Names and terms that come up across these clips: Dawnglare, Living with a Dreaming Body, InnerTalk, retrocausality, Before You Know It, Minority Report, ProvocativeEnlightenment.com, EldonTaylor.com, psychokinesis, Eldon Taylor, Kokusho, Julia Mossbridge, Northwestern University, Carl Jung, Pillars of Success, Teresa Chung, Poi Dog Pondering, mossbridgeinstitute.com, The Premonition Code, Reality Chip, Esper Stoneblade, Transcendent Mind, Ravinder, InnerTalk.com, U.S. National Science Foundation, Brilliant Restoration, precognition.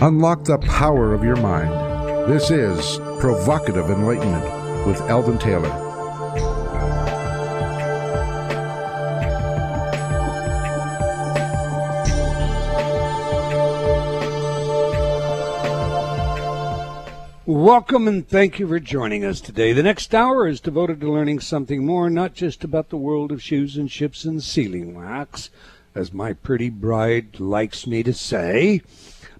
Unlock the power of your mind. This is Provocative Enlightenment with Eldon Taylor. Welcome and thank you for joining us today. The next hour is devoted to learning something more, not just about the world of shoes and ships and sealing wax, as my pretty bride likes me to say,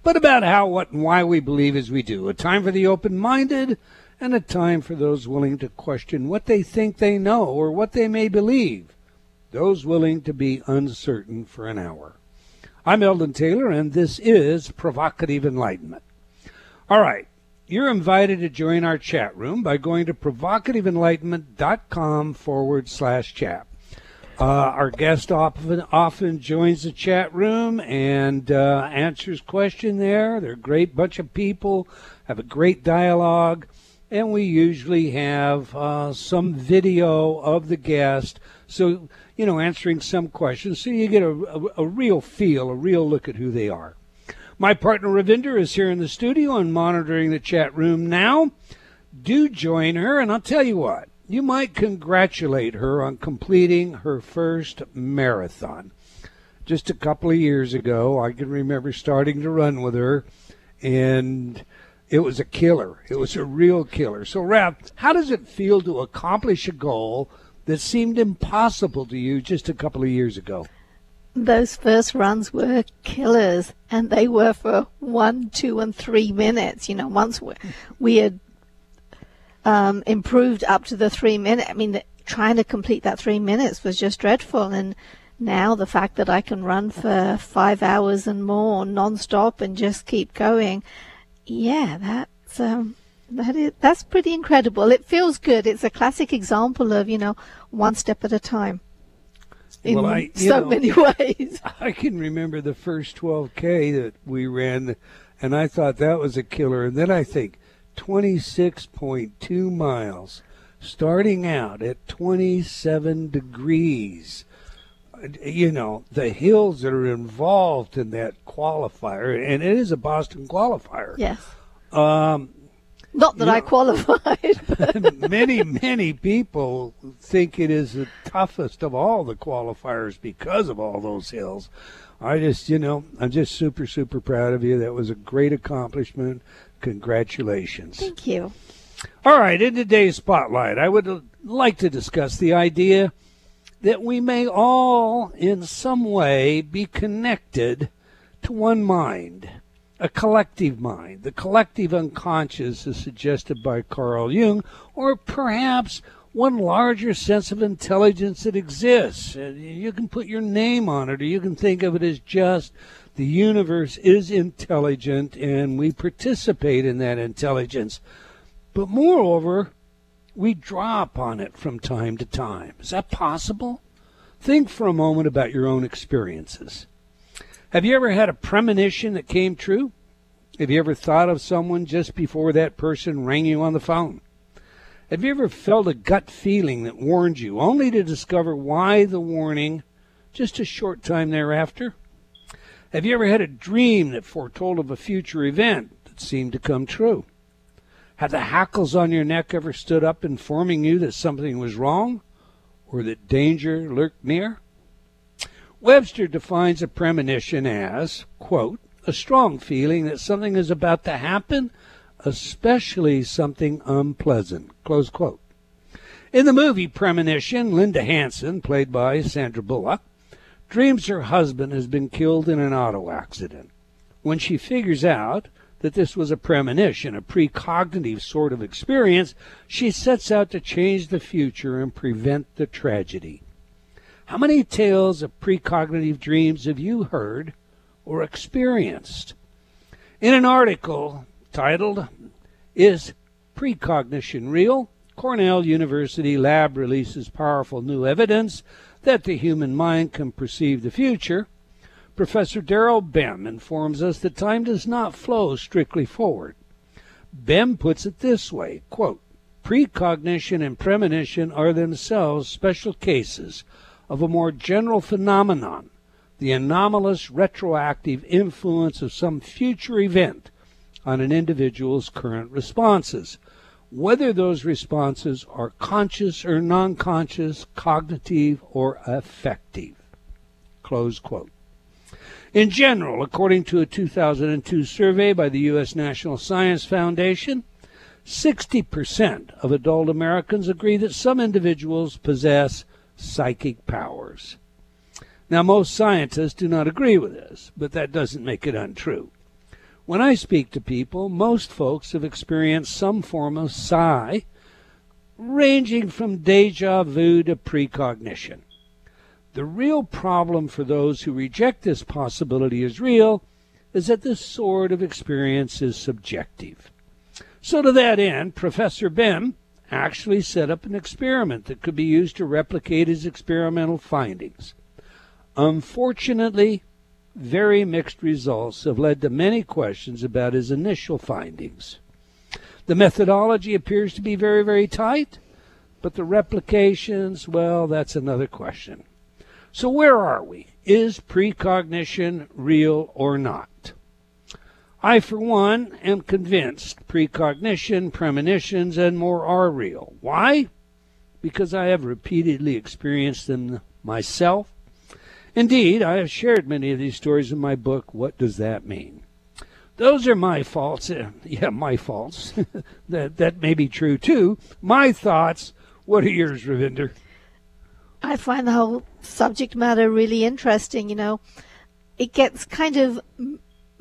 but about how, what, and why we believe as we do. A time for the open-minded and a time for those willing to question what they think they know or what they may believe. Those willing to be uncertain for an hour. I'm Eldon Taylor, and this is Provocative Enlightenment. All right, you're invited to join our chat room by going to ProvocativeEnlightenment.com/chat. Our guest often joins the chat room and answers questions there. They're a great bunch of people, have a great dialogue, and we usually have some video of the guest, so, you know, answering some questions, so you get a real feel, a real look at who they are. My partner Ravinder is here in the studio and monitoring the chat room now. Do join her, and I'll tell you what. You might congratulate her on completing her first marathon. Just a couple of years ago, I can remember starting to run with her, and it was a killer. It was a real killer. So, Rav, how does it feel to accomplish a goal that seemed impossible to you just a couple of years ago? Those first runs were killers, and they were for 1, 2, and 3 minutes. You know, once we had improved up to the 3 minute. I mean, trying to complete that 3 minutes was just dreadful. And now the fact that I can run for 5 hours and more nonstop and just keep going, yeah, that's pretty incredible. It feels good. It's a classic example of, you know, one step at a time. In so many ways. I can remember the first 12K that we ran, and I thought that was a killer. And then I think, 26.2 miles, starting out at 27 degrees. You know, the hills that are involved in that qualifier, and it is a Boston qualifier. Yes. Not that I qualified. many people think it is the toughest of all the qualifiers because of all those hills. I just, you know, I'm just super, super proud of you. That was a great accomplishment. Congratulations. Thank you. All right, in today's spotlight, I would like to discuss the idea that we may all in some way be connected to one mind, a collective mind. The collective unconscious is suggested by Carl Jung, or perhaps one larger sense of intelligence that exists. You can put your name on it, or you can think of it as just the universe is intelligent, and we participate in that intelligence. But moreover, we draw upon it from time to time. Is that possible? Think for a moment about your own experiences. Have you ever had a premonition that came true? Have you ever thought of someone just before that person rang you on the phone? Have you ever felt a gut feeling that warned you, only to discover why the warning just a short time thereafter? Have you ever had a dream that foretold of a future event that seemed to come true? Have the hackles on your neck ever stood up informing you that something was wrong or that danger lurked near? Webster defines a premonition as, quote, a strong feeling that something is about to happen, especially something unpleasant, close quote. In the movie Premonition, Linda Hansen, played by Sandra Bullock, dreams her husband has been killed in an auto accident. When she figures out that this was a premonition, a precognitive sort of experience, she sets out to change the future and prevent the tragedy. How many tales of precognitive dreams have you heard or experienced? In an article titled, Is Precognition Real? Cornell University lab releases powerful new evidence that the human mind can perceive the future, Professor Daryl Bem informs us that time does not flow strictly forward. Bem puts it this way, quote, precognition and premonition are themselves special cases of a more general phenomenon the anomalous retroactive influence of some future event on an individual's current responses, whether those responses are conscious or non-conscious, cognitive or affective. Close quote. In general, according to a 2002 survey by the U.S. National Science Foundation, 60% of adult Americans agree that some individuals possess psychic powers. Now, most scientists do not agree with this, but that doesn't make it untrue. When I speak to people, most folks have experienced some form of psi, ranging from deja vu to precognition. The real problem for those who reject this possibility as real is that this sort of experience is subjective. So to that end, Professor Bem actually set up an experiment that could be used to replicate his experimental findings. Unfortunately, very mixed results have led to many questions about his initial findings. The methodology appears to be very, very tight, but the replications, well, that's another question. So where are we? Is precognition real or not? I, for one, am convinced precognition, premonitions, and more are real. Why? Because I have repeatedly experienced them myself. Indeed, I have shared many of these stories in my book, What Does That Mean? Those are my faults. Yeah, my faults. That may be true, too. My thoughts. What are yours, Ravinder? I find the whole subject matter really interesting. You know, it gets kind of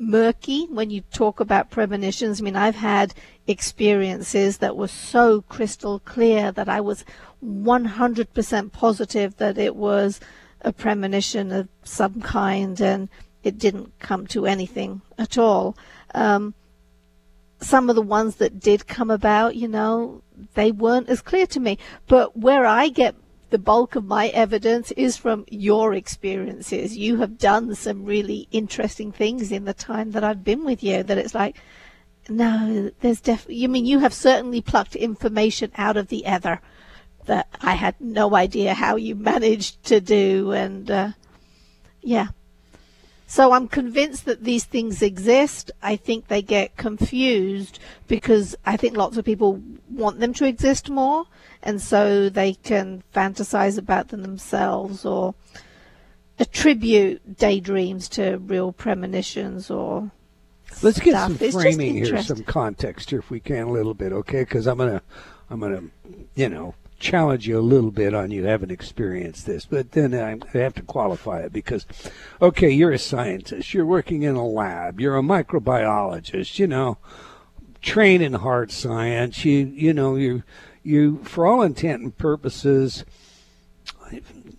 murky when you talk about premonitions. I mean, I've had experiences that were so crystal clear that I was 100% positive that it was a premonition of some kind, and it didn't come to anything at all. Some of the ones that did come about, you know, they weren't as clear to me. But where I get the bulk of my evidence is from your experiences. You have done some really interesting things in the time that I've been with you, that it's like, no, there's definitely, I mean, you have certainly plucked information out of the ether that I had no idea how you managed to do. And yeah. So I'm convinced that these things exist. I think they get confused because I think lots of people want them to exist more, and so they can fantasize about them themselves or attribute daydreams to real premonitions or Let's stuff. Get some it's framing here, some context here if we can a little bit, okay? Because I'm gonna, you know, challenge you a little bit on you haven't experienced this, but then I have to qualify it because, okay, you're a scientist, you're working in a lab, you're a microbiologist, you know, trained in hard science, you know, for all intent and purposes,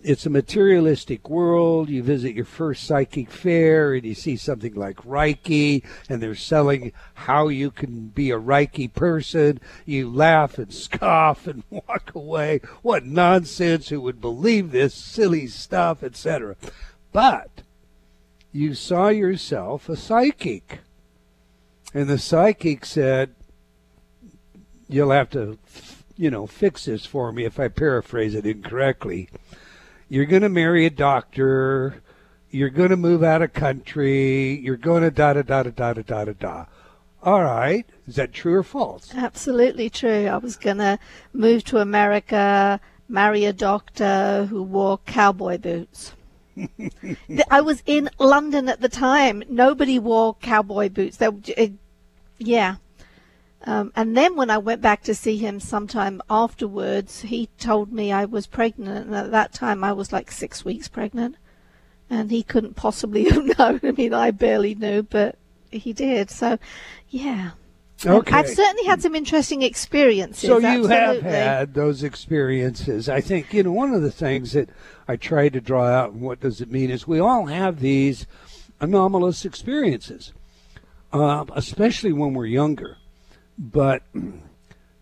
it's a materialistic world. You visit your first psychic fair and you see something like Reiki, and they're selling how you can be a Reiki person. You laugh and scoff and walk away. What nonsense, who would believe this silly stuff, etc. But you saw yourself a psychic, and the psychic said, you'll have to, you know, fix this for me if I paraphrase it incorrectly. You're going to marry a doctor. You're going to move out of country. You're going to da-da-da-da-da-da-da-da. All right. Is that true or false? Absolutely true. I was going to move to America, marry a doctor who wore cowboy boots. I was in London at the time. Nobody wore cowboy boots. Yeah. And then when I went back to see him sometime afterwards, he told me I was pregnant. And at that time, I was like 6 weeks pregnant. And he couldn't possibly have known. I mean, I barely knew, but he did. So, yeah. Okay. I've certainly had some interesting experiences. So you absolutely have had those experiences. I think, you know, one of the things that I tried to draw out and what does it mean is we all have these anomalous experiences, especially when we're younger. But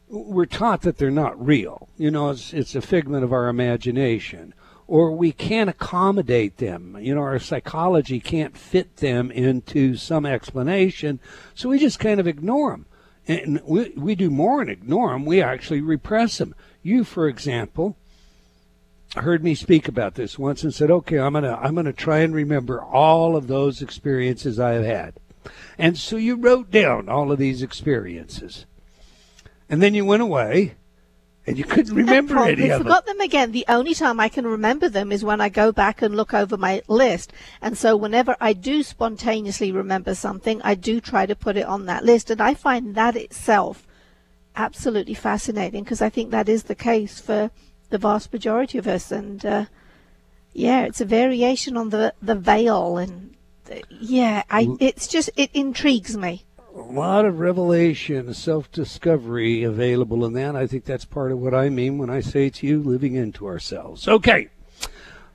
we're taught that they're not real. You know, it's a figment of our imagination. Or we can't accommodate them. You know, our psychology can't fit them into some explanation. So we just kind of ignore them. And we do more than ignore them. We actually repress them. You, for example, heard me speak about this once and said, okay, I'm gonna try and remember all of those experiences I have had. And so you wrote down all of these experiences. And then you went away and you couldn't remember any of them. I forgot them again. The only time I can remember them is when I go back and look over my list. And so whenever I do spontaneously remember something, I do try to put it on that list. And I find that itself absolutely fascinating, because I think that is the case for the vast majority of us. And yeah, it's a variation on the veil, and yeah, it intrigues me. A lot of revelation, self-discovery available in that. I think that's part of what I mean when I say to you, living into ourselves. Okay.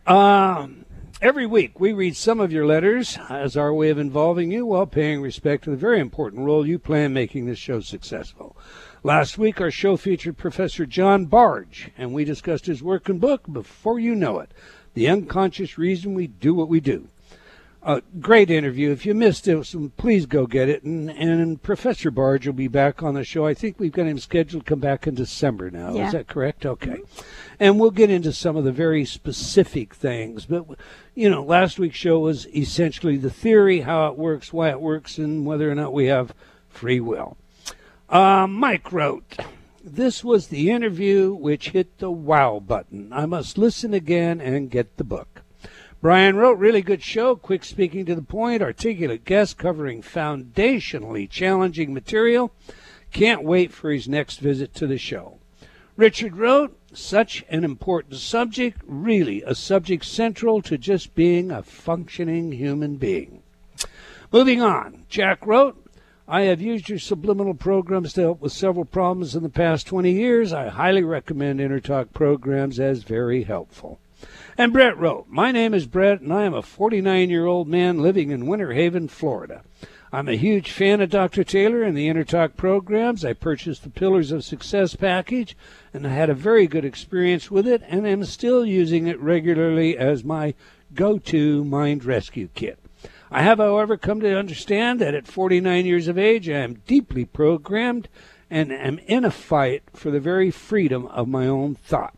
Every week we read some of your letters as our way of involving you while paying respect to the very important role you play in making this show successful. Last week, our show featured Professor John Barge, and we discussed his work and book, Before You Know It, The Unconscious Reason We Do What We Do. A great interview. If you missed it, please go get it. And Professor Barge will be back on the show. I think we've got him scheduled to come back in December now. Yeah. Is that correct? Okay. And we'll get into some of the very specific things. But, you know, last week's show was essentially the theory, how it works, why it works, and whether or not we have free will. Mike wrote, this was the interview which hit the wow button. I must listen again and get the book. Brian wrote, really good show, quick, speaking to the point, articulate guest covering foundationally challenging material. Can't wait for his next visit to the show. Richard wrote, such an important subject, really a subject central to just being a functioning human being. Moving on, Jack wrote, I have used your subliminal programs to help with several problems in the past 20 years. I highly recommend InnerTalk programs as very helpful. And Brett wrote, my name is Brett, and I am a 49-year-old man living in Winter Haven, Florida. I'm a huge fan of Dr. Taylor and the InnerTalk programs. I purchased the Pillars of Success package, and I had a very good experience with it, and am still using it regularly as my go-to mind rescue kit. I have, however, come to understand that at 49 years of age, I am deeply programmed and am in a fight for the very freedom of my own thought.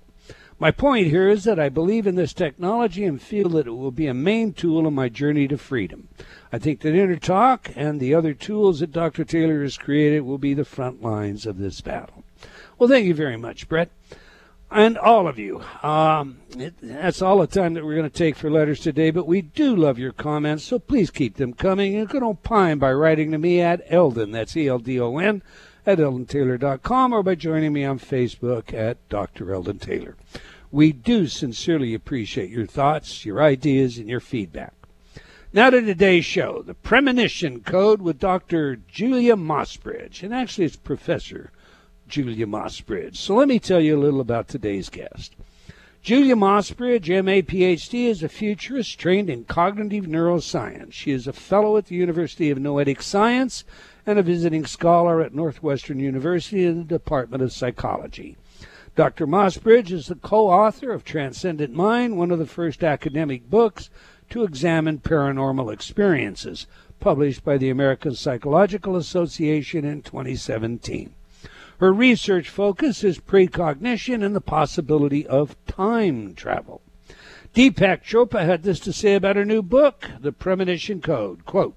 My point here is that I believe in this technology and feel that it will be a main tool in my journey to freedom. I think that InnerTalk and the other tools that Dr. Taylor has created will be the front lines of this battle. Well, thank you very much, Brett. And all of you, that's all the time that we're going to take for letters today, but we do love your comments, so please keep them coming. You can opine by writing to me at Eldon, that's E-L-D-O-N, at EldonTaylor.com, or by joining me on Facebook at Dr. Eldon Taylor. We do sincerely appreciate your thoughts, your ideas, and your feedback. Now to today's show, The Premonition Code with Dr. Julia Mossbridge, and actually it's Professor Julia Mossbridge. So let me tell you a little about today's guest. Julia Mossbridge, MA, PhD, is a futurist trained in cognitive neuroscience. She is a fellow at the University of Noetic Science and a visiting scholar at Northwestern University in the Department of Psychology. Dr. Mossbridge is the co-author of Transcendent Mind, one of the first academic books to examine paranormal experiences, published by the American Psychological Association in 2017. Her research focus is precognition and the possibility of time travel. Deepak Chopra had this to say about her new book, The Premonition Code. Quote,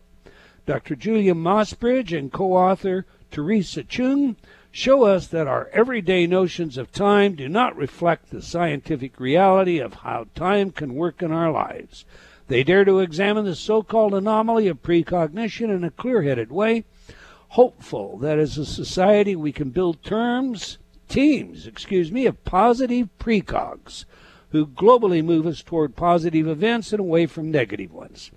Dr. Julia Mossbridge and co-author Teresa Chung show us that our everyday notions of time do not reflect the scientific reality of how time can work in our lives. They dare to examine the so-called anomaly of precognition in a clear-headed way, hopeful that as a society we can build teams of positive precogs who globally move us toward positive events and away from negative ones.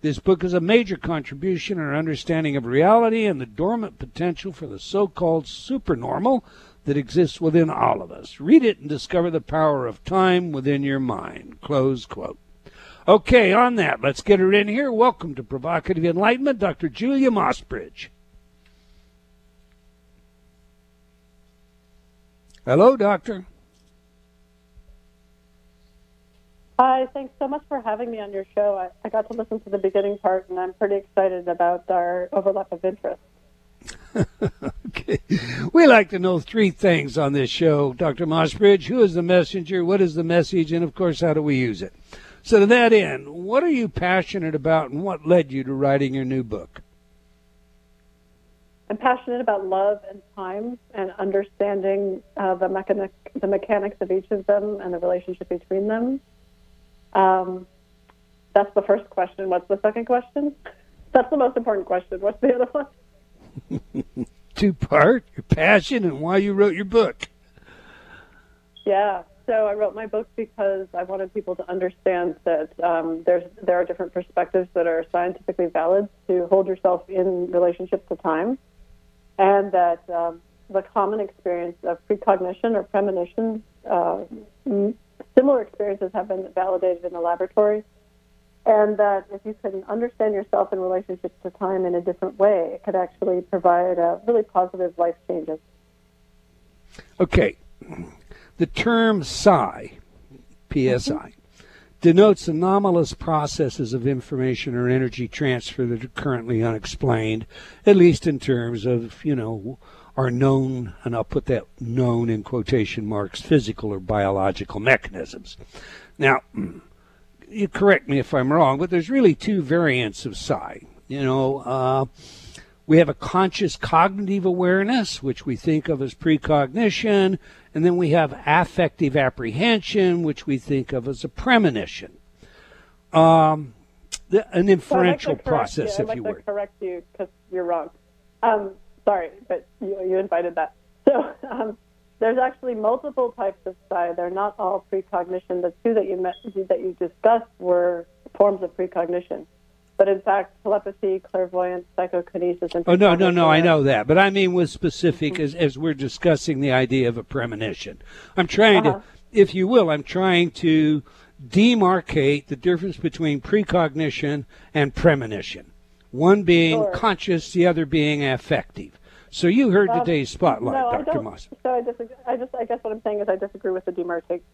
This book is a major contribution in our understanding of reality and the dormant potential for the so-called supernormal that exists within all of us. Read it and discover the power of time within your mind. Close quote. Okay, on that, let's get her in here. Welcome to Provocative Enlightenment, Dr. Julia Mossbridge. Hello, Doctor. Hi, thanks so much for having me on your show. I got to listen to the beginning part, and I'm pretty excited about our overlap of interest. Okay. We like to know three things on this show, Dr. Mossbridge. Who is the messenger? What is the message? And, of course, how do we use it? So to that end, what are you passionate about and what led you to writing your new book? I'm passionate about love and time and understanding the mechanics of each of them and the relationship between them. That's the first question. What's the second question? That's the most important question. What's the other one? Two-part, your passion and why you wrote your book. Yeah, so I wrote my book because I wanted people to understand that there are different perspectives that are scientifically valid to hold yourself in relationship to time, and that the common experience of precognition or premonition, similar experiences have been validated in the laboratory. And that if you can understand yourself in relationship to time in a different way, it could actually provide really positive life changes. Okay. The term psi, PSI, denotes anomalous processes of information or energy transfer that are currently unexplained, at least in terms of, our known, and I'll put that known in quotation marks, physical or biological mechanisms. Now, you correct me if I'm wrong, but there's really two variants of psi. We have a conscious cognitive awareness, which we think of as precognition, and then we have affective apprehension, which we think of as a premonition. An inferential process, if you would. I'd like to correct you because you're wrong. Sorry, but you invited that. So there's actually multiple types of psi. They're not all precognition. The two that you discussed were forms of precognition. But in fact, telepathy, clairvoyance, psychokinesis, and no, I know that. But I mean with specific, as we're discussing the idea of a premonition. I'm trying to, if you will, I'm trying to demarcate the difference between precognition and premonition. One being conscious, the other being affective. So you heard today's spotlight, Dr. Moss. So I guess what I'm saying is I disagree with the demarcation.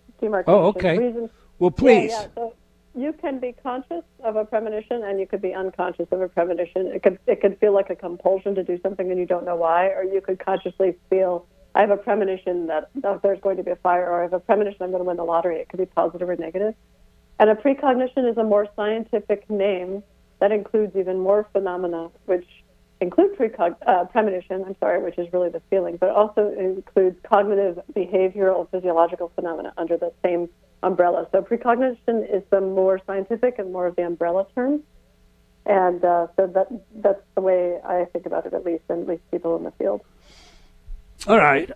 Oh, okay. Well, please. Yeah, so you can be conscious of a premonition, and you could be unconscious of a premonition. It could feel like a compulsion to do something, and you don't know why. Or you could consciously feel, I have a premonition that there's going to be a fire, or I have a premonition I'm going to win the lottery. It could be positive or negative. And a precognition is a more scientific name that includes even more phenomena, which include premonition, which is really the feeling, but also includes cognitive, behavioral, physiological phenomena under the same umbrella. So precognition is the more scientific and more of the umbrella term, and so that's the way I think about it, at least people in the field. All right.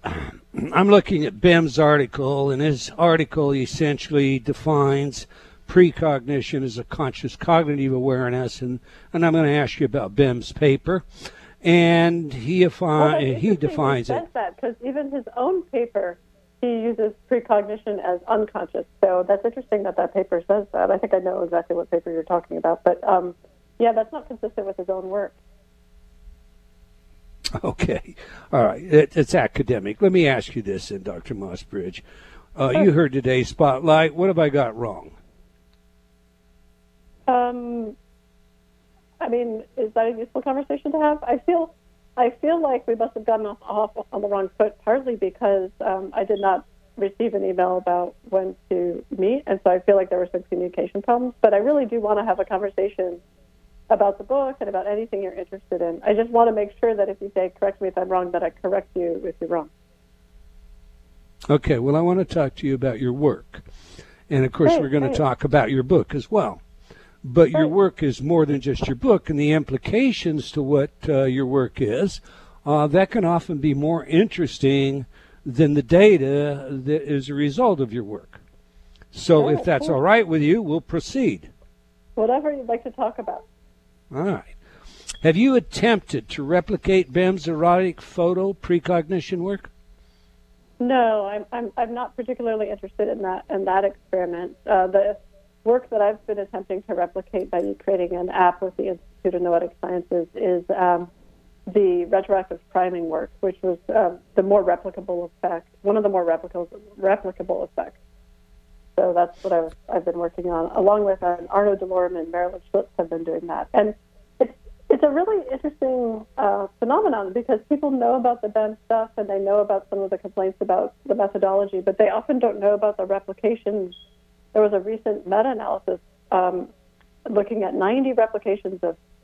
I'm looking at Bem's article, and his article essentially defines precognition is a conscious cognitive awareness, and I'm going to ask you about Bem's paper, and he defines it. That because even his own paper, he uses precognition as unconscious. So that's interesting that paper says that. I think I know exactly what paper you're talking about, but that's not consistent with his own work. Okay, all right, it's academic. Let me ask you this, then, Dr. Mossbridge. You heard today's spotlight. What have I got wrong? Is that a useful conversation to have? I feel like we must have gotten off on the wrong foot, partly because I did not receive an email about when to meet, and so I feel like there were some communication problems. But I really do want to have a conversation about the book and about anything you're interested in. I just want to make sure that if you say, correct me if I'm wrong, that I correct you if you're wrong. Okay, well, I want to talk to you about your work. And, of course, we're going to talk about your book as well. But your work is more than just your book, and the implications to what your work is, that can often be more interesting than the data that is a result of your work. So if that's all right with you, we'll proceed. Whatever you'd like to talk about. All right. Have you attempted to replicate Bem's erotic photo precognition work? No, I'm not particularly interested in that experiment. The work that I've been attempting to replicate by creating an app with the Institute of Noetic Sciences is the retroactive priming work, which was the more replicable effect, one of the more replicable effects. So that's what I've been working on, along with Arno DeLorme and Marilyn Schlitz have been doing that. And it's a really interesting phenomenon because people know about the BEM stuff and they know about some of the complaints about the methodology, but they often don't know about the replications. There was a recent meta-analysis looking at 90 replications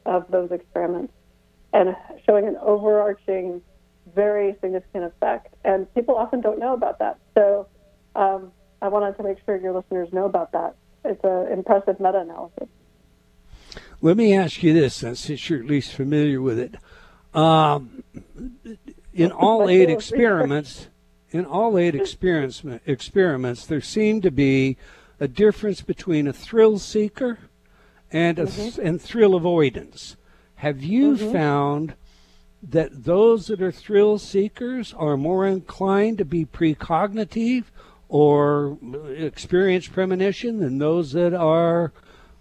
of those experiments and showing an overarching, very significant effect. And people often don't know about that. So I wanted to make sure your listeners know about that. It's an impressive meta-analysis. Let me ask you this, since you're at least familiar with it. In all eight experiments, there seemed to be a difference between a thrill seeker and thrill avoidance. Have you found that those that are thrill seekers are more inclined to be precognitive or experience premonition than those that are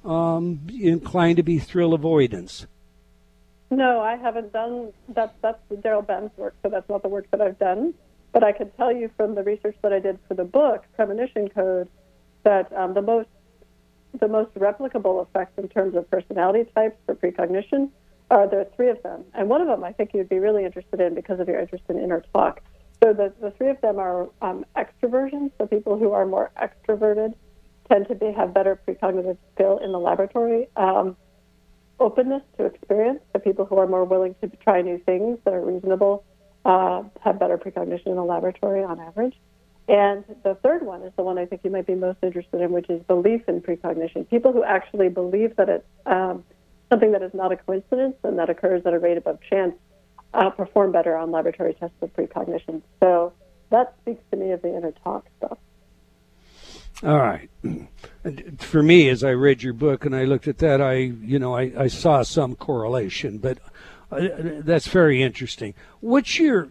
inclined to be thrill avoidance? No, I haven't done that. That's Daryl Bem's work, so that's not the work that I've done. But I can tell you from the research that I did for the book, Premonition Code, that the most replicable effects in terms of personality types for precognition are there are three of them. And one of them I think you'd be really interested in because of your interest in inner talk. So the three of them are extroversion, so people who are more extroverted tend to have better precognitive skill in the laboratory. Openness to experience, so people who are more willing to try new things that are reasonable have better precognition in the laboratory on average. And the third one is the one I think you might be most interested in, which is belief in precognition. People who actually believe that it's something that is not a coincidence and that occurs at a rate above chance perform better on laboratory tests of precognition. So that speaks to me of the inner talk stuff. All right. For me, as I read your book and I looked at that, I saw some correlation, but that's very interesting. What's your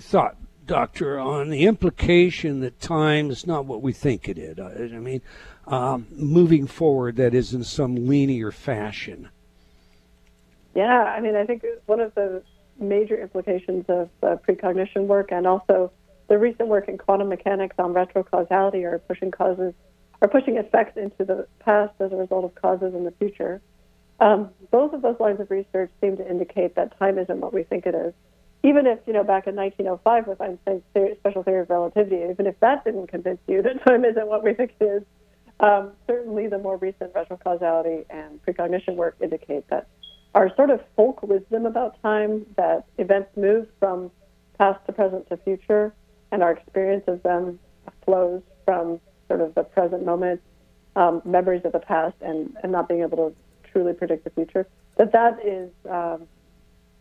thought, Doctor, on the implication that time is not what we think it is? I mean, moving forward, that is in some linear fashion. Yeah, I mean, I think one of the major implications of precognition work and also the recent work in quantum mechanics on retrocausality are pushing effects into the past as a result of causes in the future. Both of those lines of research seem to indicate that time isn't what we think it is. Even if, back in 1905 with Einstein's special theory of relativity, even if that didn't convince you that time isn't what we think it is, certainly the more recent retrocausality and precognition work indicate that our sort of folk wisdom about time, that events move from past to present to future, and our experience of them flows from sort of the present moment, memories of the past, and not being able to truly predict the future, that is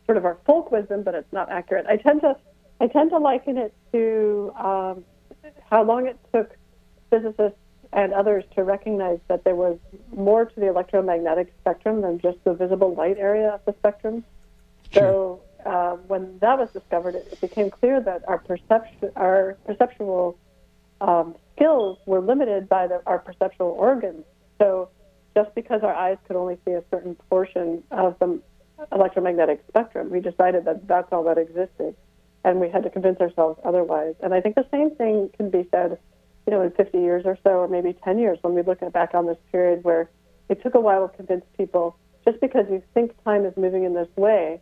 sort of our folk wisdom, but it's not accurate. I tend to liken it to how long it took physicists and others to recognize that there was more to the electromagnetic spectrum than just the visible light area of the spectrum. Sure. So when that was discovered, it became clear that our perceptual skills were limited by our perceptual organs. So just because our eyes could only see a certain portion of the electromagnetic spectrum, we decided that that's all that existed, and we had to convince ourselves otherwise. And I think the same thing can be said, in 50 years or so, or maybe 10 years, when we look back on this period where it took a while to convince people, just because you think time is moving in this way,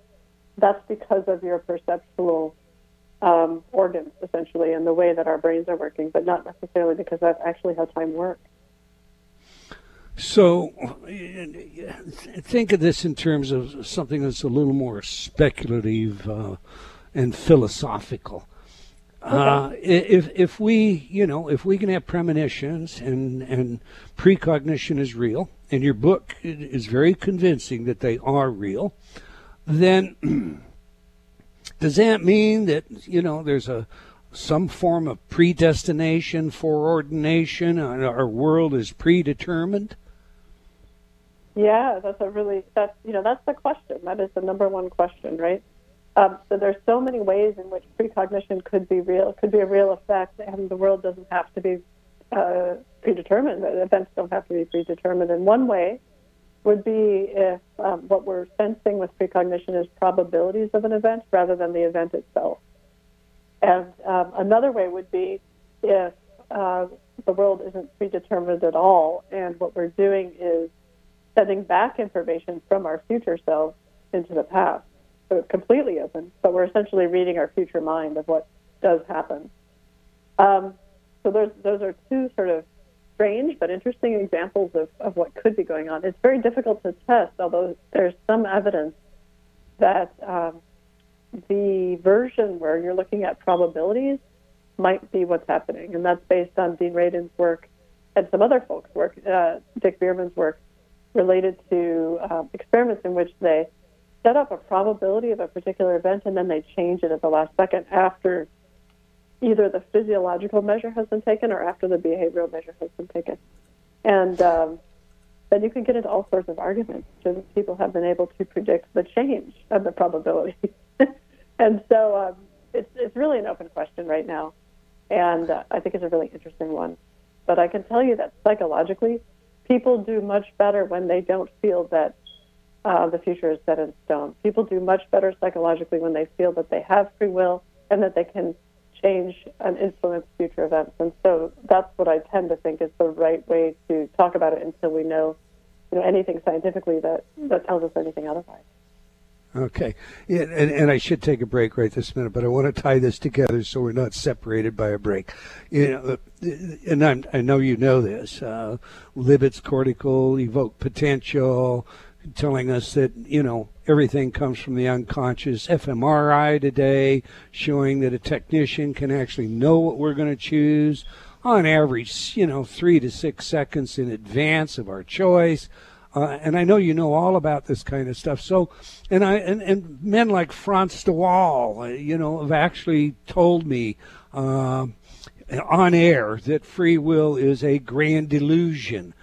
that's because of your perceptual organs, essentially, and the way that our brains are working, but not necessarily because that's actually how time works. So think of this in terms of something that's a little more speculative and philosophical. Okay. If we can have premonitions and precognition is real, and your book is very convincing that they are real, then does that mean that there's some form of predestination, foreordination, and our world is predetermined? Yeah, that's the question. That is the number one question, right? So there's so many ways in which precognition could be a real effect, and the world doesn't have to be predetermined. Events don't have to be predetermined. And one way would be if what we're sensing with precognition is probabilities of an event rather than the event itself. And another way would be if the world isn't predetermined at all, and what we're doing is sending back information from our future selves into the past. So it's completely open, but we're essentially reading our future mind of what does happen. So those are two sort of strange but interesting examples of what could be going on. It's very difficult to test, although there's some evidence that the version where you're looking at probabilities might be what's happening, and that's based on Dean Radin's work and some other folks' work, Dick Bierman's work, related to experiments in which they set up a probability of a particular event and then they change it at the last second after either the physiological measure has been taken or after the behavioral measure has been taken. And then you can get into all sorts of arguments because people have been able to predict the change of the probability. And so it's really an open question right now, and I think it's a really interesting one. But I can tell you that psychologically, people do much better when they don't feel that the future is set in stone. People do much better psychologically when they feel that they have free will and that they can change and influence future events. And so that's what I tend to think is the right way to talk about it until we know, anything scientifically that tells us anything otherwise. Okay. Yeah, and I should take a break right this minute, but I want to tie this together so we're not separated by a break. And I know you know this. Libet's cortical, evoked potential, telling us that, everything comes from the unconscious. fMRI today showing that a technician can actually know what we're going to choose on average, 3 to 6 seconds in advance of our choice. And I know you know all about this kind of stuff. So, and men like Franz de Waal, have actually told me on air that free will is a grand illusion.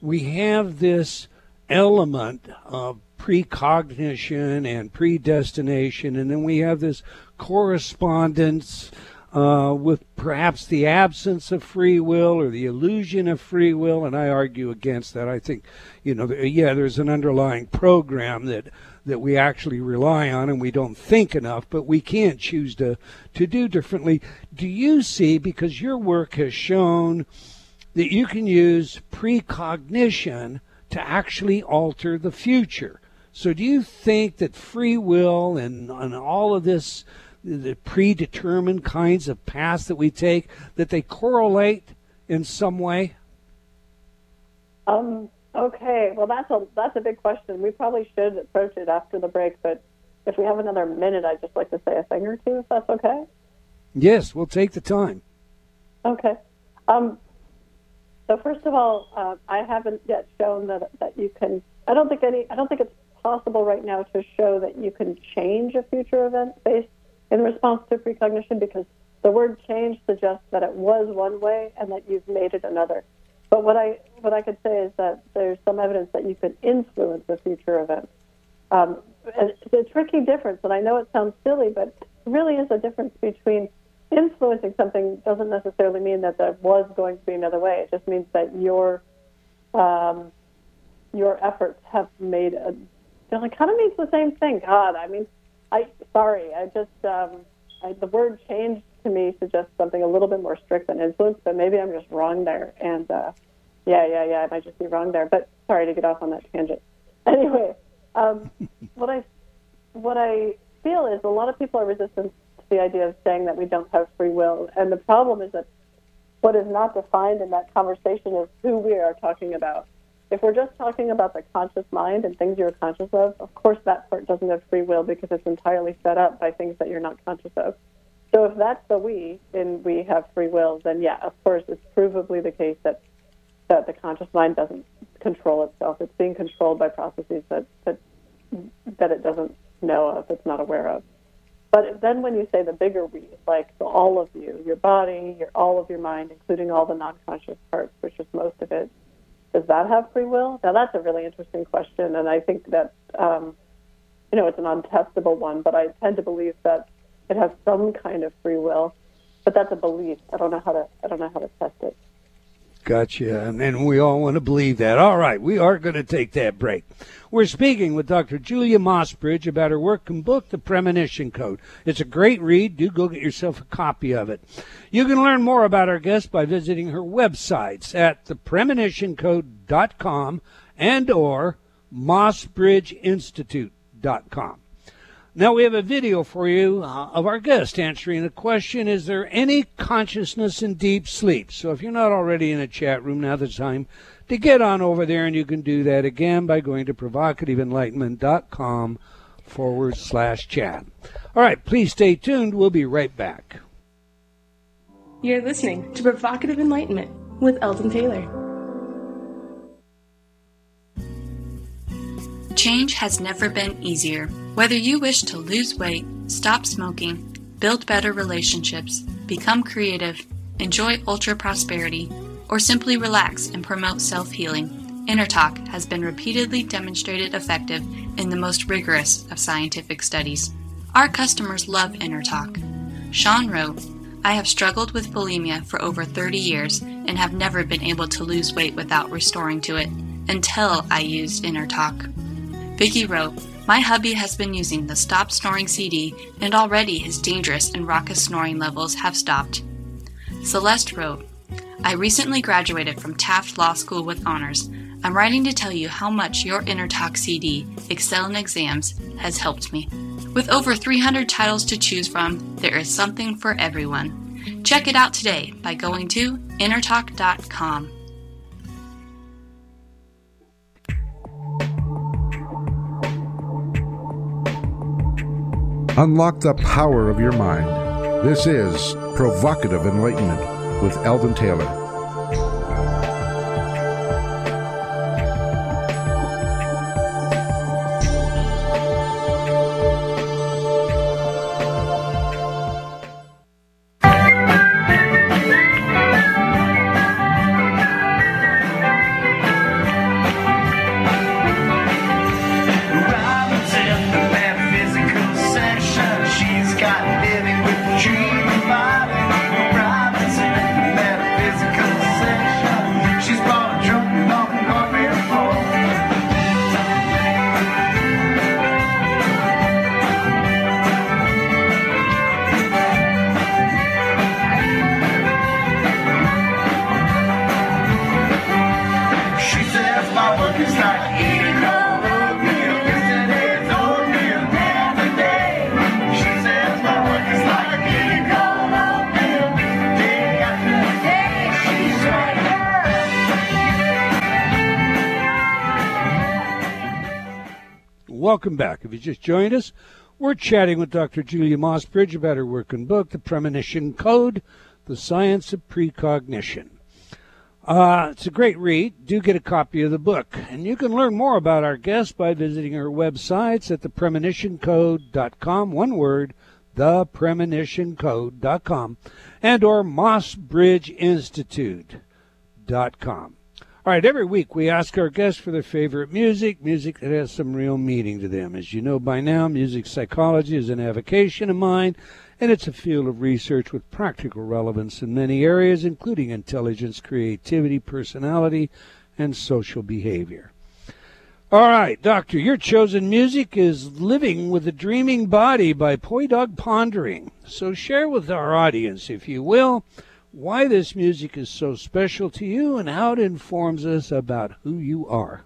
We have this element of precognition and predestination, and then we have this correspondence with perhaps the absence of free will or the illusion of free will, and I argue against that. I think, there's an underlying program that we actually rely on and we don't think enough, but we can choose to do differently. Do you see, because your work has shown that you can use precognition to actually alter the future. So do you think that free will and all of this, the predetermined kinds of paths that we take, that they correlate in some way? Okay, well, that's a big question. We probably should approach it after the break, but if we have another minute, I'd just like to say a thing or two, if that's okay? Yes, we'll take the time. Okay. So first of all, I haven't yet shown that you can. I don't think it's possible right now to show that you can change a future event based in response to precognition, because the word change suggests that it was one way and that you've made it another. But what I could say is that there's some evidence that you could influence a future event. And it's a tricky difference, and I know it sounds silly, but it really is a difference between influencing something doesn't necessarily mean that there was going to be another way. It just means that your efforts have made it kind of means the same thing. God, I mean, the word change to me suggests something a little bit more strict than influence, but maybe I'm just wrong there. And I might just be wrong there. But sorry to get off on that tangent. Anyway, what I feel is a lot of people are resistant to the idea of saying that we don't have free will, and the problem is that what is not defined in that conversation is who we are talking about. If we're just talking about the conscious mind and things you're conscious of course that part doesn't have free will because it's entirely set up by things that you're not conscious of. So if that's the we, and we have free will, then yeah, of course it's provably the case that the conscious mind doesn't control itself. It's being controlled by processes that it doesn't know of, it's not aware of. But then when you say the bigger we, like the all of you, your body, all of your mind, including all the non-conscious parts, which is most of it, does that have free will? Now, that's a really interesting question, and I think that, it's an untestable one, but I tend to believe that it has some kind of free will, but that's a belief. I don't know how to test it. Gotcha, and we all want to believe that. All right, we are going to take that break. We're speaking with Dr. Julia Mossbridge about her work and book, The Premonition Code. It's a great read. Do go get yourself a copy of it. You can learn more about our guest by visiting her websites at thepremonitioncode.com and or mossbridgeinstitute.com. InnerTalk.com. Now we have a video for you of our guest answering the question, is there any consciousness in deep sleep? So if you're not already in a chat room, now's the time to get on over there, and you can do that again by going to ProvocativeEnlightenment.com/chat. All right, please stay tuned. We'll be right back. You're listening to Provocative Enlightenment with Eldon Taylor. Change has never been easier. Whether you wish to lose weight, stop smoking, build better relationships, become creative, enjoy ultra prosperity, or simply relax and promote self-healing, InnerTalk has been repeatedly demonstrated effective in the most rigorous of scientific studies. Our customers love InnerTalk. Sean wrote, I have struggled with bulimia for over 30 years and have never been able to lose weight without restoring to it until I used InnerTalk. Vicky wrote, my hubby has been using the Stop Snoring CD, and already his dangerous and raucous snoring levels have stopped. Celeste wrote, I recently graduated from Taft Law School with honors. I'm writing to tell you how much your InnerTalk CD, Excel in Exams, has helped me. With over 300 titles to choose from, there is something for everyone. Check it out today by going to InnerTalk.com. Unlock the power of your mind. This is Provocative Enlightenment with Eldon Taylor. Welcome back. If you just joined us, we're chatting with Dr. Julia Mossbridge about her work and book, The Premonition Code, The Science of Precognition. It's a great read. Do get a copy of the book. And you can learn more about our guest by visiting her websites at thepremonitioncode.com, one word, thepremonitioncode.com, and or mossbridgeinstitute.com. All right, every week we ask our guests for their favorite music that has some real meaning to them. As you know by now, music psychology is an avocation of mine, and it's a field of research with practical relevance in many areas, including intelligence, creativity, personality, and social behavior. All right, Doctor, your chosen music is Living with a Dreaming Body by Poi Dog Pondering. So share with our audience, if you will, why this music is so special to you and how it informs us about who you are.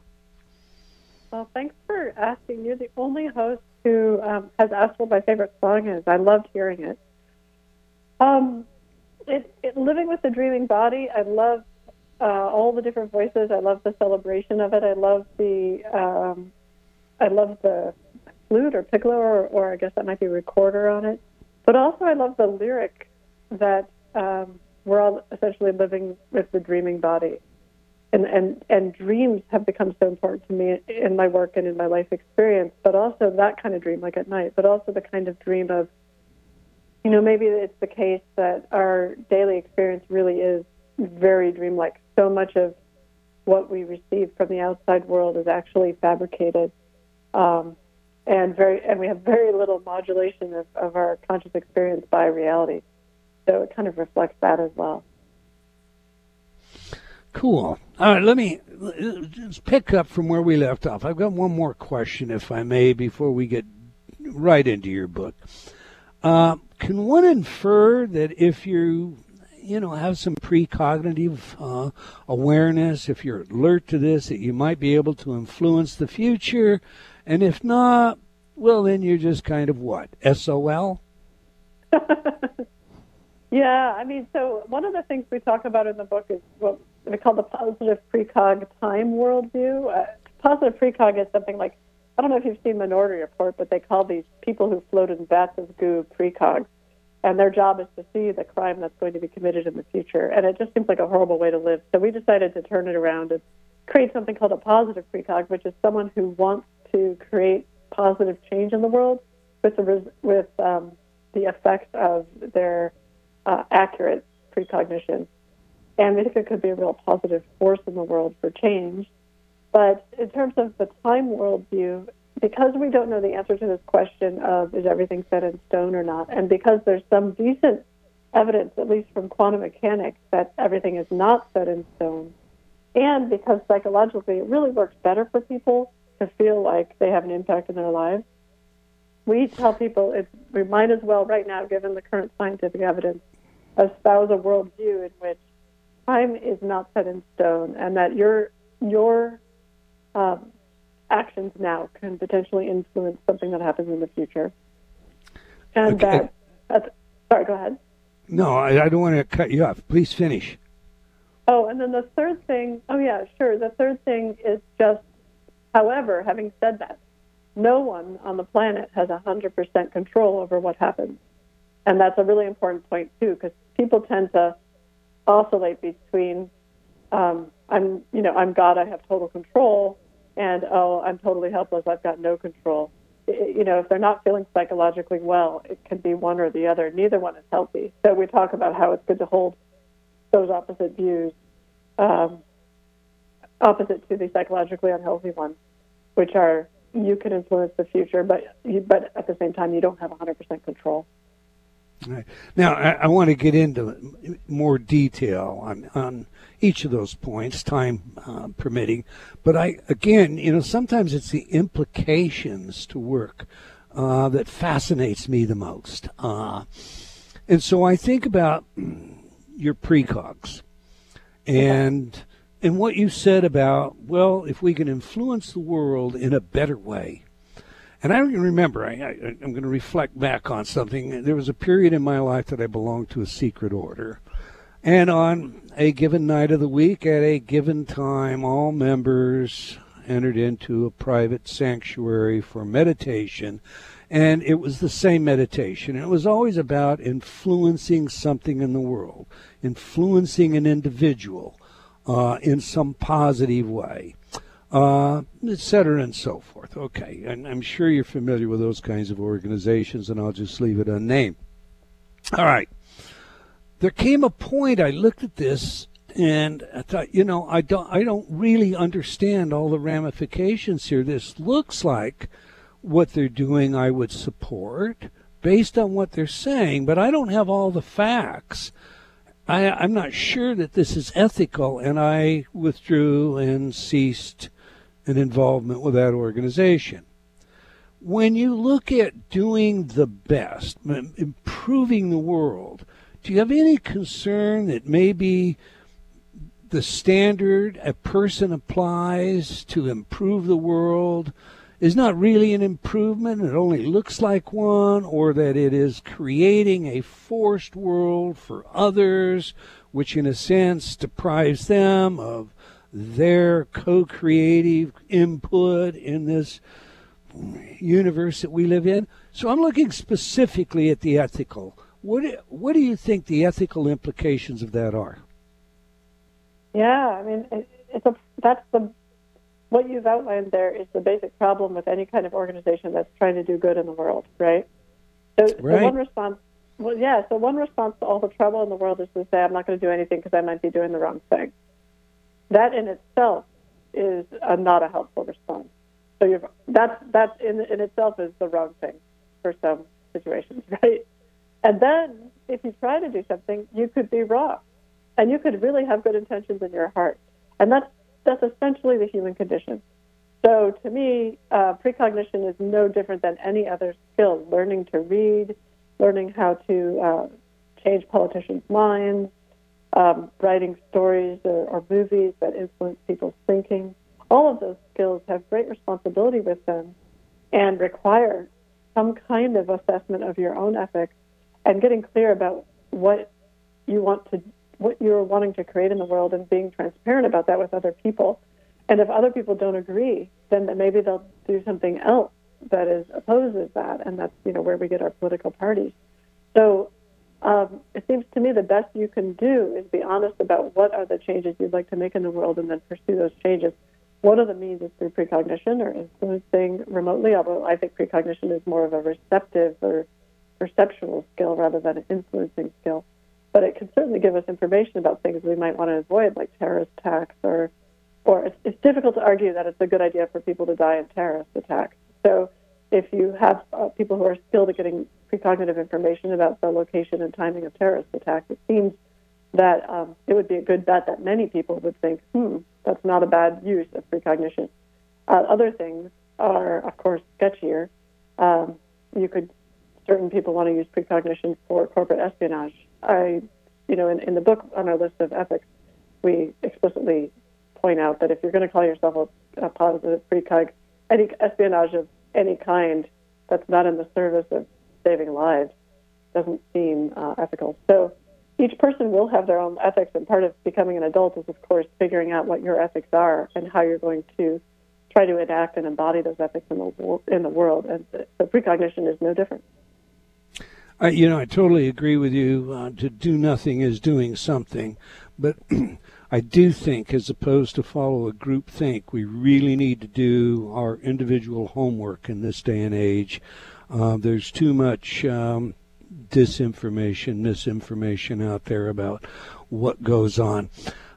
Well, thanks for asking. You're the only host who has asked what my favorite song is. I loved hearing it. Living with a Dreaming Body, I love all the different voices. I love the celebration of it. I love the flute or piccolo or I guess that might be recorder on it. But also I love the lyric that we're all essentially living with the dreaming body. And dreams have become so important to me in my work and in my life experience, but also that kind of dream, like at night, but also the kind of dream of, you know, maybe it's the case that our daily experience really is very dreamlike. So much of what we receive from the outside world is actually fabricated, and we have very little modulation of our conscious experience by reality. So it kind of reflects that as well. Cool. All right, let me just pick up from where we left off. I've got one more question, if I may, before we get right into your book. Can one infer that if you have some precognitive awareness, if you're alert to this, that you might be able to influence the future? And if not, well, then you're just kind of what? SOL? Yeah, I mean, so one of the things we talk about in the book is what we call the positive precog time worldview. Positive precog is something like, I don't know if you've seen Minority Report, but they call these people who floated in bats of goo precogs, and their job is to see the crime that's going to be committed in the future. And it just seems like a horrible way to live. So we decided to turn it around and create something called a positive precog, which is someone who wants to create positive change in the world with the effect of their accurate precognition. And we think it could be a real positive force in the world for change. But in terms of the time worldview, because we don't know the answer to this question of is everything set in stone or not, and because there's some decent evidence, at least from quantum mechanics, that everything is not set in stone, and because psychologically it really works better for people to feel like they have an impact in their lives, we tell people we might as well right now, given the current scientific evidence, espouse a worldview in which time is not set in stone, and that your actions now can potentially influence something that happens in the future. And okay. Sorry, go ahead. No, I don't want to cut you off. Please finish. Oh, and then the third thing, the third thing is just, however, having said that, no one on the planet has 100% control over what happens. And that's a really important point, too, because people tend to oscillate between I'm God, I have total control, and I'm totally helpless, I've got no control. If they're not feeling psychologically well, it can be one or the other. Neither one is healthy. So we talk about how it's good to hold those opposite views, opposite to the psychologically unhealthy ones, which are you can influence the future, but at the same time, you don't have 100% control. All right. Now, I want to get into more detail on each of those points, time permitting. But sometimes it's the implications to work that fascinates me the most. And so I think about your precogs and what you said about, well, if we can influence the world in a better way. And I don't even remember, I'm going to reflect back on something. There was a period in my life that I belonged to a secret order. And on a given night of the week, at a given time, all members entered into a private sanctuary for meditation. And it was the same meditation. It was always about influencing something in the world, influencing an individual in some positive way. Et cetera, and so forth. Okay, and I'm sure you're familiar with those kinds of organizations, and I'll just leave it unnamed. All right. There came a point I looked at this, and I thought, I don't really understand all the ramifications here. This looks like what they're doing I would support based on what they're saying, but I don't have all the facts. I'm not sure that this is ethical, and I withdrew and ceased an involvement with that organization. When you look at doing the best, improving the world, do you have any concern that maybe the standard a person applies to improve the world is not really an improvement, it only looks like one, or that it is creating a forced world for others, which in a sense deprives them of their co-creative input in this universe that we live in? So I'm looking specifically at the ethical. What do you think the ethical implications of that are? Yeah, I mean, what you've outlined there is the basic problem with any kind of organization that's trying to do good in the world, right? So one response to all the trouble in the world is to say, I'm not going to do anything because I might be doing the wrong thing. That in itself is not a helpful response. So that in itself is the wrong thing for some situations, right? And then if you try to do something, you could be wrong, and you could really have good intentions in your heart, and that's essentially the human condition. So to me, precognition is no different than any other skill, learning to read, learning how to change politicians' minds, writing stories or movies that influence people's thinking. All of those skills have great responsibility with them, and require some kind of assessment of your own ethics and getting clear about what you're wanting to create in the world and being transparent about that with other people. And if other people don't agree, then maybe they'll do something else that opposes that, and that's where we get our political parties. So it seems to me the best you can do is be honest about what are the changes you'd like to make in the world and then pursue those changes. One of the means is through precognition or influencing remotely, although I think precognition is more of a receptive or perceptual skill rather than an influencing skill. But it can certainly give us information about things we might want to avoid, like terrorist attacks, or it's difficult to argue that it's a good idea for people to die in terrorist attacks. So if you have people who are skilled at getting precognitive information about the location and timing of terrorist attacks, it seems that it would be a good bet that many people would think, that's not a bad use of precognition. Other things are, of course, sketchier. Certain people want to use precognition for corporate espionage. In the book on our list of ethics, we explicitly point out that if you're going to call yourself a positive precog, any espionage of any kind that's not in the service of saving lives doesn't seem ethical. So each person will have their own ethics, and part of becoming an adult is, of course, figuring out what your ethics are and how you're going to try to enact and embody those ethics in the world. And so precognition is no different. I totally agree with you. To do nothing is doing something. But I do think, as opposed to follow a group think, we really need to do our individual homework in this day and age. There's too much disinformation, misinformation out there about what goes on.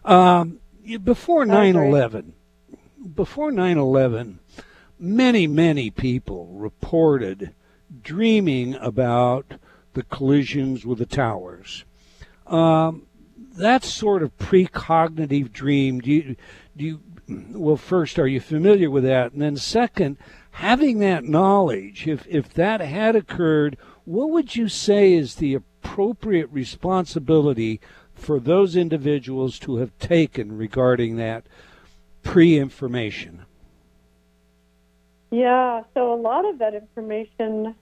Before 9/11, many, many people reported dreaming about the collisions with the towers. That sort of precognitive dream, first, are you familiar with that? And then second, having that knowledge, if that had occurred, what would you say is the appropriate responsibility for those individuals to have taken regarding that pre-information? Yeah, so a lot of that information,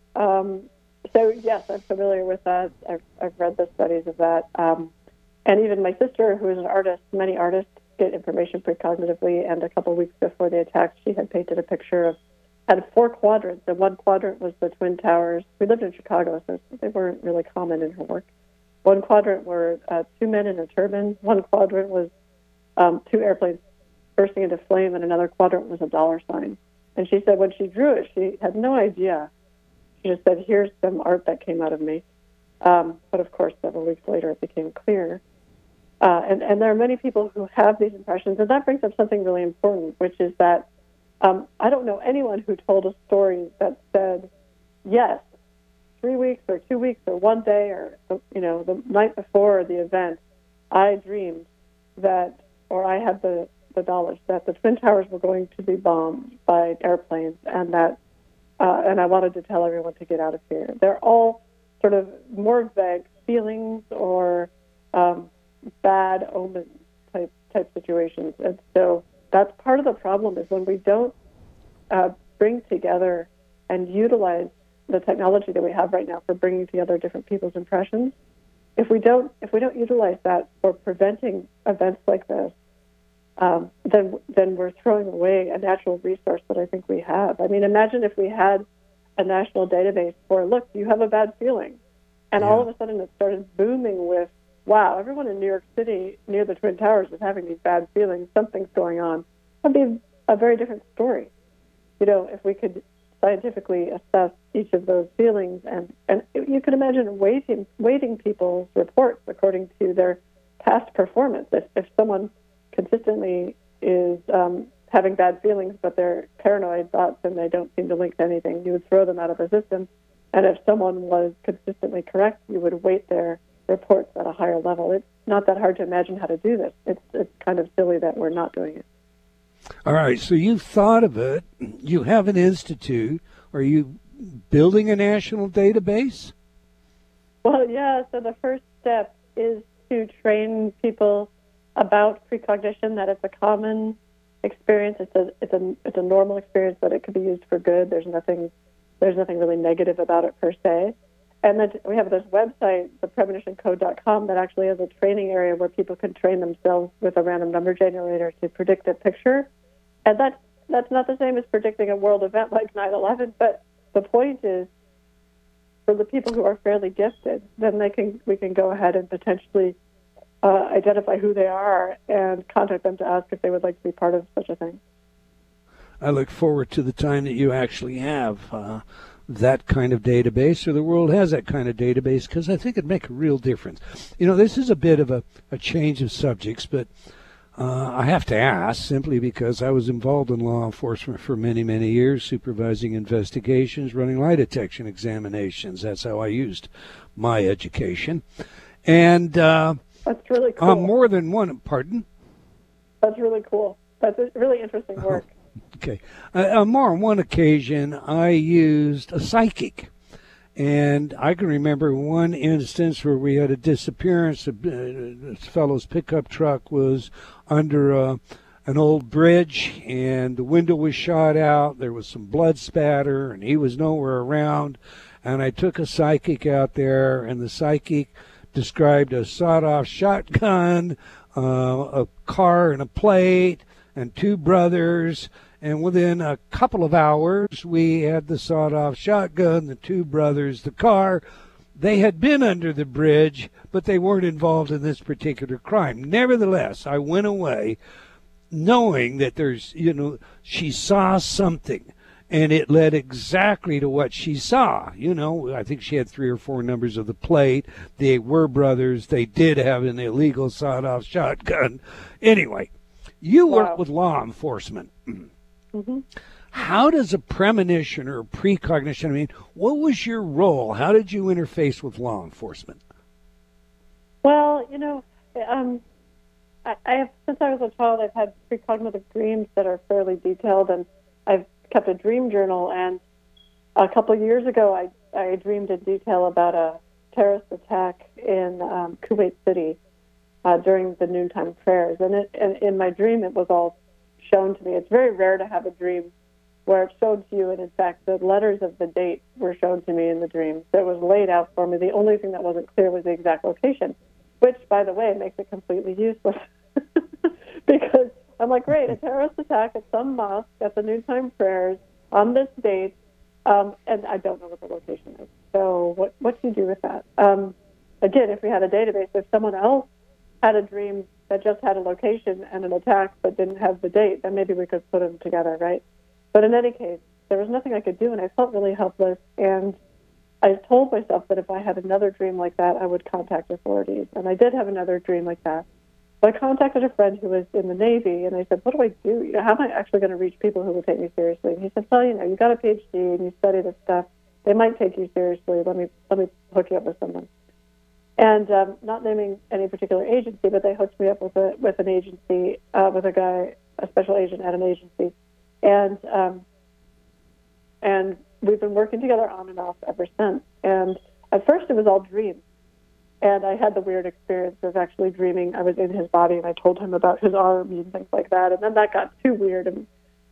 yes, I'm familiar with that. I've read the studies of that. And even my sister, who is an artist, many artists get information precognitively, and a couple of weeks before the attack, she had painted a picture of, had 4 quadrants, and one quadrant was the Twin Towers. We lived in Chicago, so they weren't really common in her work. One quadrant were 2 men in a turban. One quadrant was 2 airplanes bursting into flame, and another quadrant was a $sign. And she said when she drew it, she had no idea. She just said, here's some art that came out of me. But of course, several weeks later, it became clear. And there are many people who have these impressions, and that brings up something really important, which is that I don't know anyone who told a story that said, yes, 3 weeks or 2 weeks or one day or, the night before the event, I dreamed that, or I had the knowledge that the Twin Towers were going to be bombed by airplanes and that, and I wanted to tell everyone to get out of here. They're all sort of more vague feelings or bad omen type situations. And so that's part of the problem is when we don't bring together and utilize the technology that we have right now for bringing together different people's impressions. If we don't utilize that for preventing events like this, then we're throwing away a natural resource that I think we have. I mean, imagine if we had a national database for, look, you have a bad feeling, and all of a sudden it started booming with, wow, everyone in New York City near the Twin Towers is having these bad feelings. Something's going on. That'd be a very different story. If we could scientifically assess each of those feelings, and you could imagine weighting people's reports according to their past performance. If someone consistently is having bad feelings, but they're paranoid thoughts and they don't seem to link to anything, you would throw them out of the system. And if someone was consistently correct, you would weight their reports at a higher level. It's not that hard to imagine how to do this. It's kind of silly that we're not doing it. All right, so you've thought of it. You have an institute. Are you building a national database? Well, yeah, so the first step is to train people about precognition, that it's a common experience. It's a normal experience, but it could be used for good. There's nothing really negative about it per se. And then we have this website, thepremonitioncode.com, that actually has a training area where people can train themselves with a random number generator to predict a picture. And that's not the same as predicting a world event like 9/11, but the point is, for the people who are fairly gifted, then we can go ahead and potentially identify who they are and contact them to ask if they would like to be part of such a thing. I look forward to the time that you actually have that kind of database, or the world has that kind of database, because I think it'd make a real difference. You know, this is a bit of a change of subjects, but I have to ask simply because I was involved in law enforcement for many, many years, supervising investigations, running lie detection examinations. That's how I used my education. And that's really cool. More than one, pardon? That's really cool. That's really interesting work. Okay. More on one occasion, I used a psychic. And I can remember one instance where we had a disappearance. A fellow's pickup truck was under an old bridge, and the window was shot out. There was some blood spatter, and he was nowhere around. And I took a psychic out there, and the psychic described a sawed-off shotgun, a car and a plate, and two brothers. And within a couple of hours, we had the sawed-off shotgun, the two brothers, the car. They had been under the bridge, but they weren't involved in this particular crime. Nevertheless, I went away knowing that there's, you know, she saw something, and it led exactly to what she saw. You know, I think she had 3 or 4 numbers of the plate. They were brothers. They did have an illegal sawed-off shotgun. Anyway, you work with law enforcement. Mm-hmm. How does a premonition or a precognition, I mean, what was your role? How did you interface with law enforcement? Well, you know, I have, since I was a child, I've had precognitive dreams that are fairly detailed, and I've kept a dream journal. And a couple of years ago, I dreamed in detail about a terrorist attack in Kuwait City during the noontime prayers. And in my dream, it was all shown to me. It's very rare to have a dream where it's shown to you, and in fact the letters of the date were shown to me in the dream. So it was laid out for me. The only thing that wasn't clear was the exact location, which, by the way, makes it completely useless because I'm like, great, a terrorist attack at some mosque at the noontime prayers on this date, and I don't know what the location is. So what do you do with that? Again, if we had a database, if someone else had a dream that just had a location and an attack but didn't have the date, then maybe we could put them together, right? But in any case, there was nothing I could do, and I felt really helpless. And I told myself that if I had another dream like that, I would contact authorities. And I did have another dream like that. But I contacted a friend who was in the Navy, and I said, what do I do? You know, how am I actually going to reach people who will take me seriously? And he said, well, you know, you got a PhD and you study this stuff. They might take you seriously. Let me hook you up with someone. And not naming any particular agency, but they hooked me up with an agency, with a guy, a special agent at an agency, and we've been working together on and off ever since. And at first, it was all dreams, and I had the weird experience of actually dreaming I was in his body, and I told him about his arm and things like that. And then that got too weird and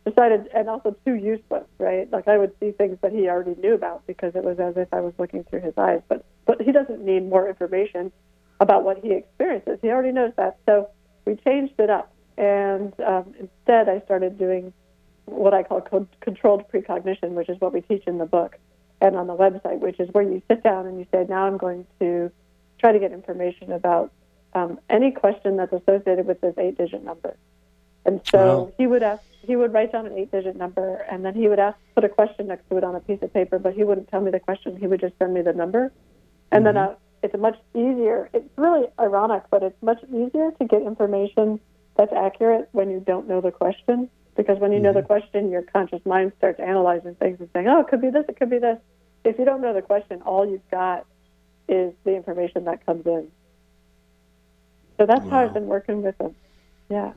decided, and also too useless, right? Like I would see things that he already knew about because it was as if I was looking through his eyes, but he doesn't need more information about what he experiences. He already knows that. So we changed it up. And instead, I started doing what I call controlled precognition, which is what we teach in the book and on the website, which is where you sit down and you say, now I'm going to try to get information about any question that's associated with this 8-digit number. And so he would write down an 8-digit number, and then he would put a question next to it on a piece of paper, but he wouldn't tell me the question. He would just send me the number. And then it's much easier. It's really ironic, but it's much easier to get information that's accurate when you don't know the question, because when you know the question, your conscious mind starts analyzing things and saying, oh, it could be this, it could be this. If you don't know the question, all you've got is the information that comes in. So that's how I've been working with them. Yeah.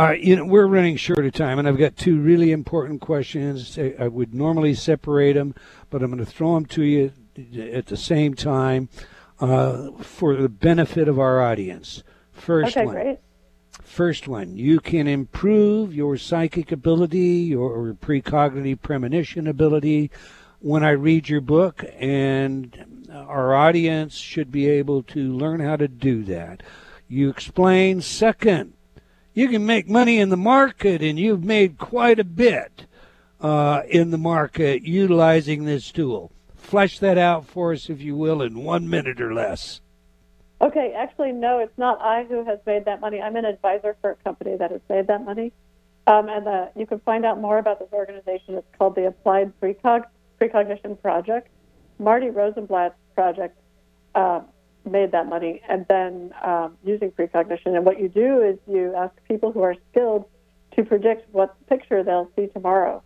You know, we're running short of time, and I've got 2 really important questions. I would normally separate them, but I'm going to throw them to you at the same time for the benefit of our audience. First, okay, one. Great. First one, you can improve your psychic ability or precognitive premonition ability when I read your book, and our audience should be able to learn how to do that. You explain. Second, you can make money in the market, and you've made quite a bit in the market utilizing this tool. Flesh that out for us, if you will, in 1 minute or less. Okay, actually, no, it's not I who has made that money. I'm an advisor for a company that has made that money. And you can find out more about this organization. It's called the Applied Precognition Project. Marty Rosenblatt's project made that money, and then using precognition. And what you do is you ask people who are skilled to predict what picture they'll see tomorrow.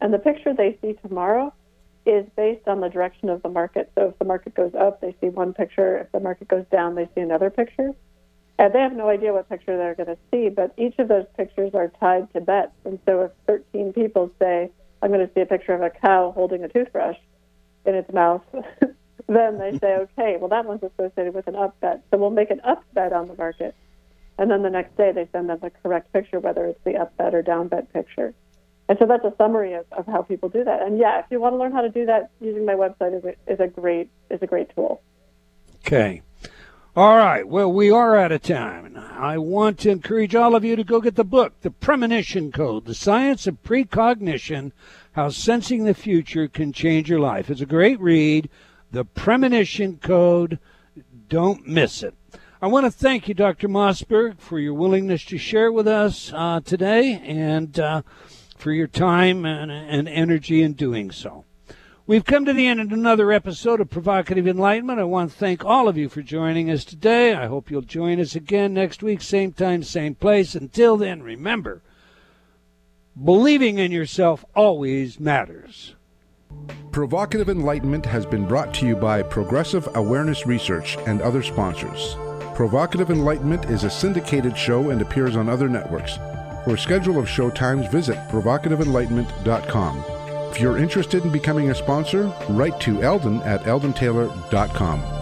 And the picture they see tomorrow is based on the direction of the market. So if the market goes up, they see one picture. If the market goes down, they see another picture. And they have no idea what picture they're going to see, but each of those pictures are tied to bets. And so if 13 people say, I'm going to see a picture of a cow holding a toothbrush in its mouth, then they say, okay, well, that one's associated with an up bet. So we'll make an up bet on the market. And then the next day, they send them the correct picture, whether it's the up bet or down bet picture. And so that's a summary of how people do that. And yeah, if you want to learn how to do that, using my website is a great tool. Okay. All right. Well, we are out of time. I want to encourage all of you to go get the book, The Premonition Code, The Science of Precognition, How Sensing the Future Can Change Your Life. It's a great read, The Premonition Code. Don't miss it. I want to thank you, Dr. Mossberg, for your willingness to share with us today, and for your time and energy in doing so. We've come to the end of another episode of Provocative Enlightenment. I want to thank all of you for joining us today. I hope you'll join us again next week, same time, same place. Until then, remember, believing in yourself always matters. Provocative Enlightenment has been brought to you by Progressive Awareness Research and other sponsors. Provocative Enlightenment is a syndicated show and appears on other networks. For a schedule of show times, visit ProvocativeEnlightenment.com. If you're interested in becoming a sponsor, write to Eldon at EldonTaylor.com.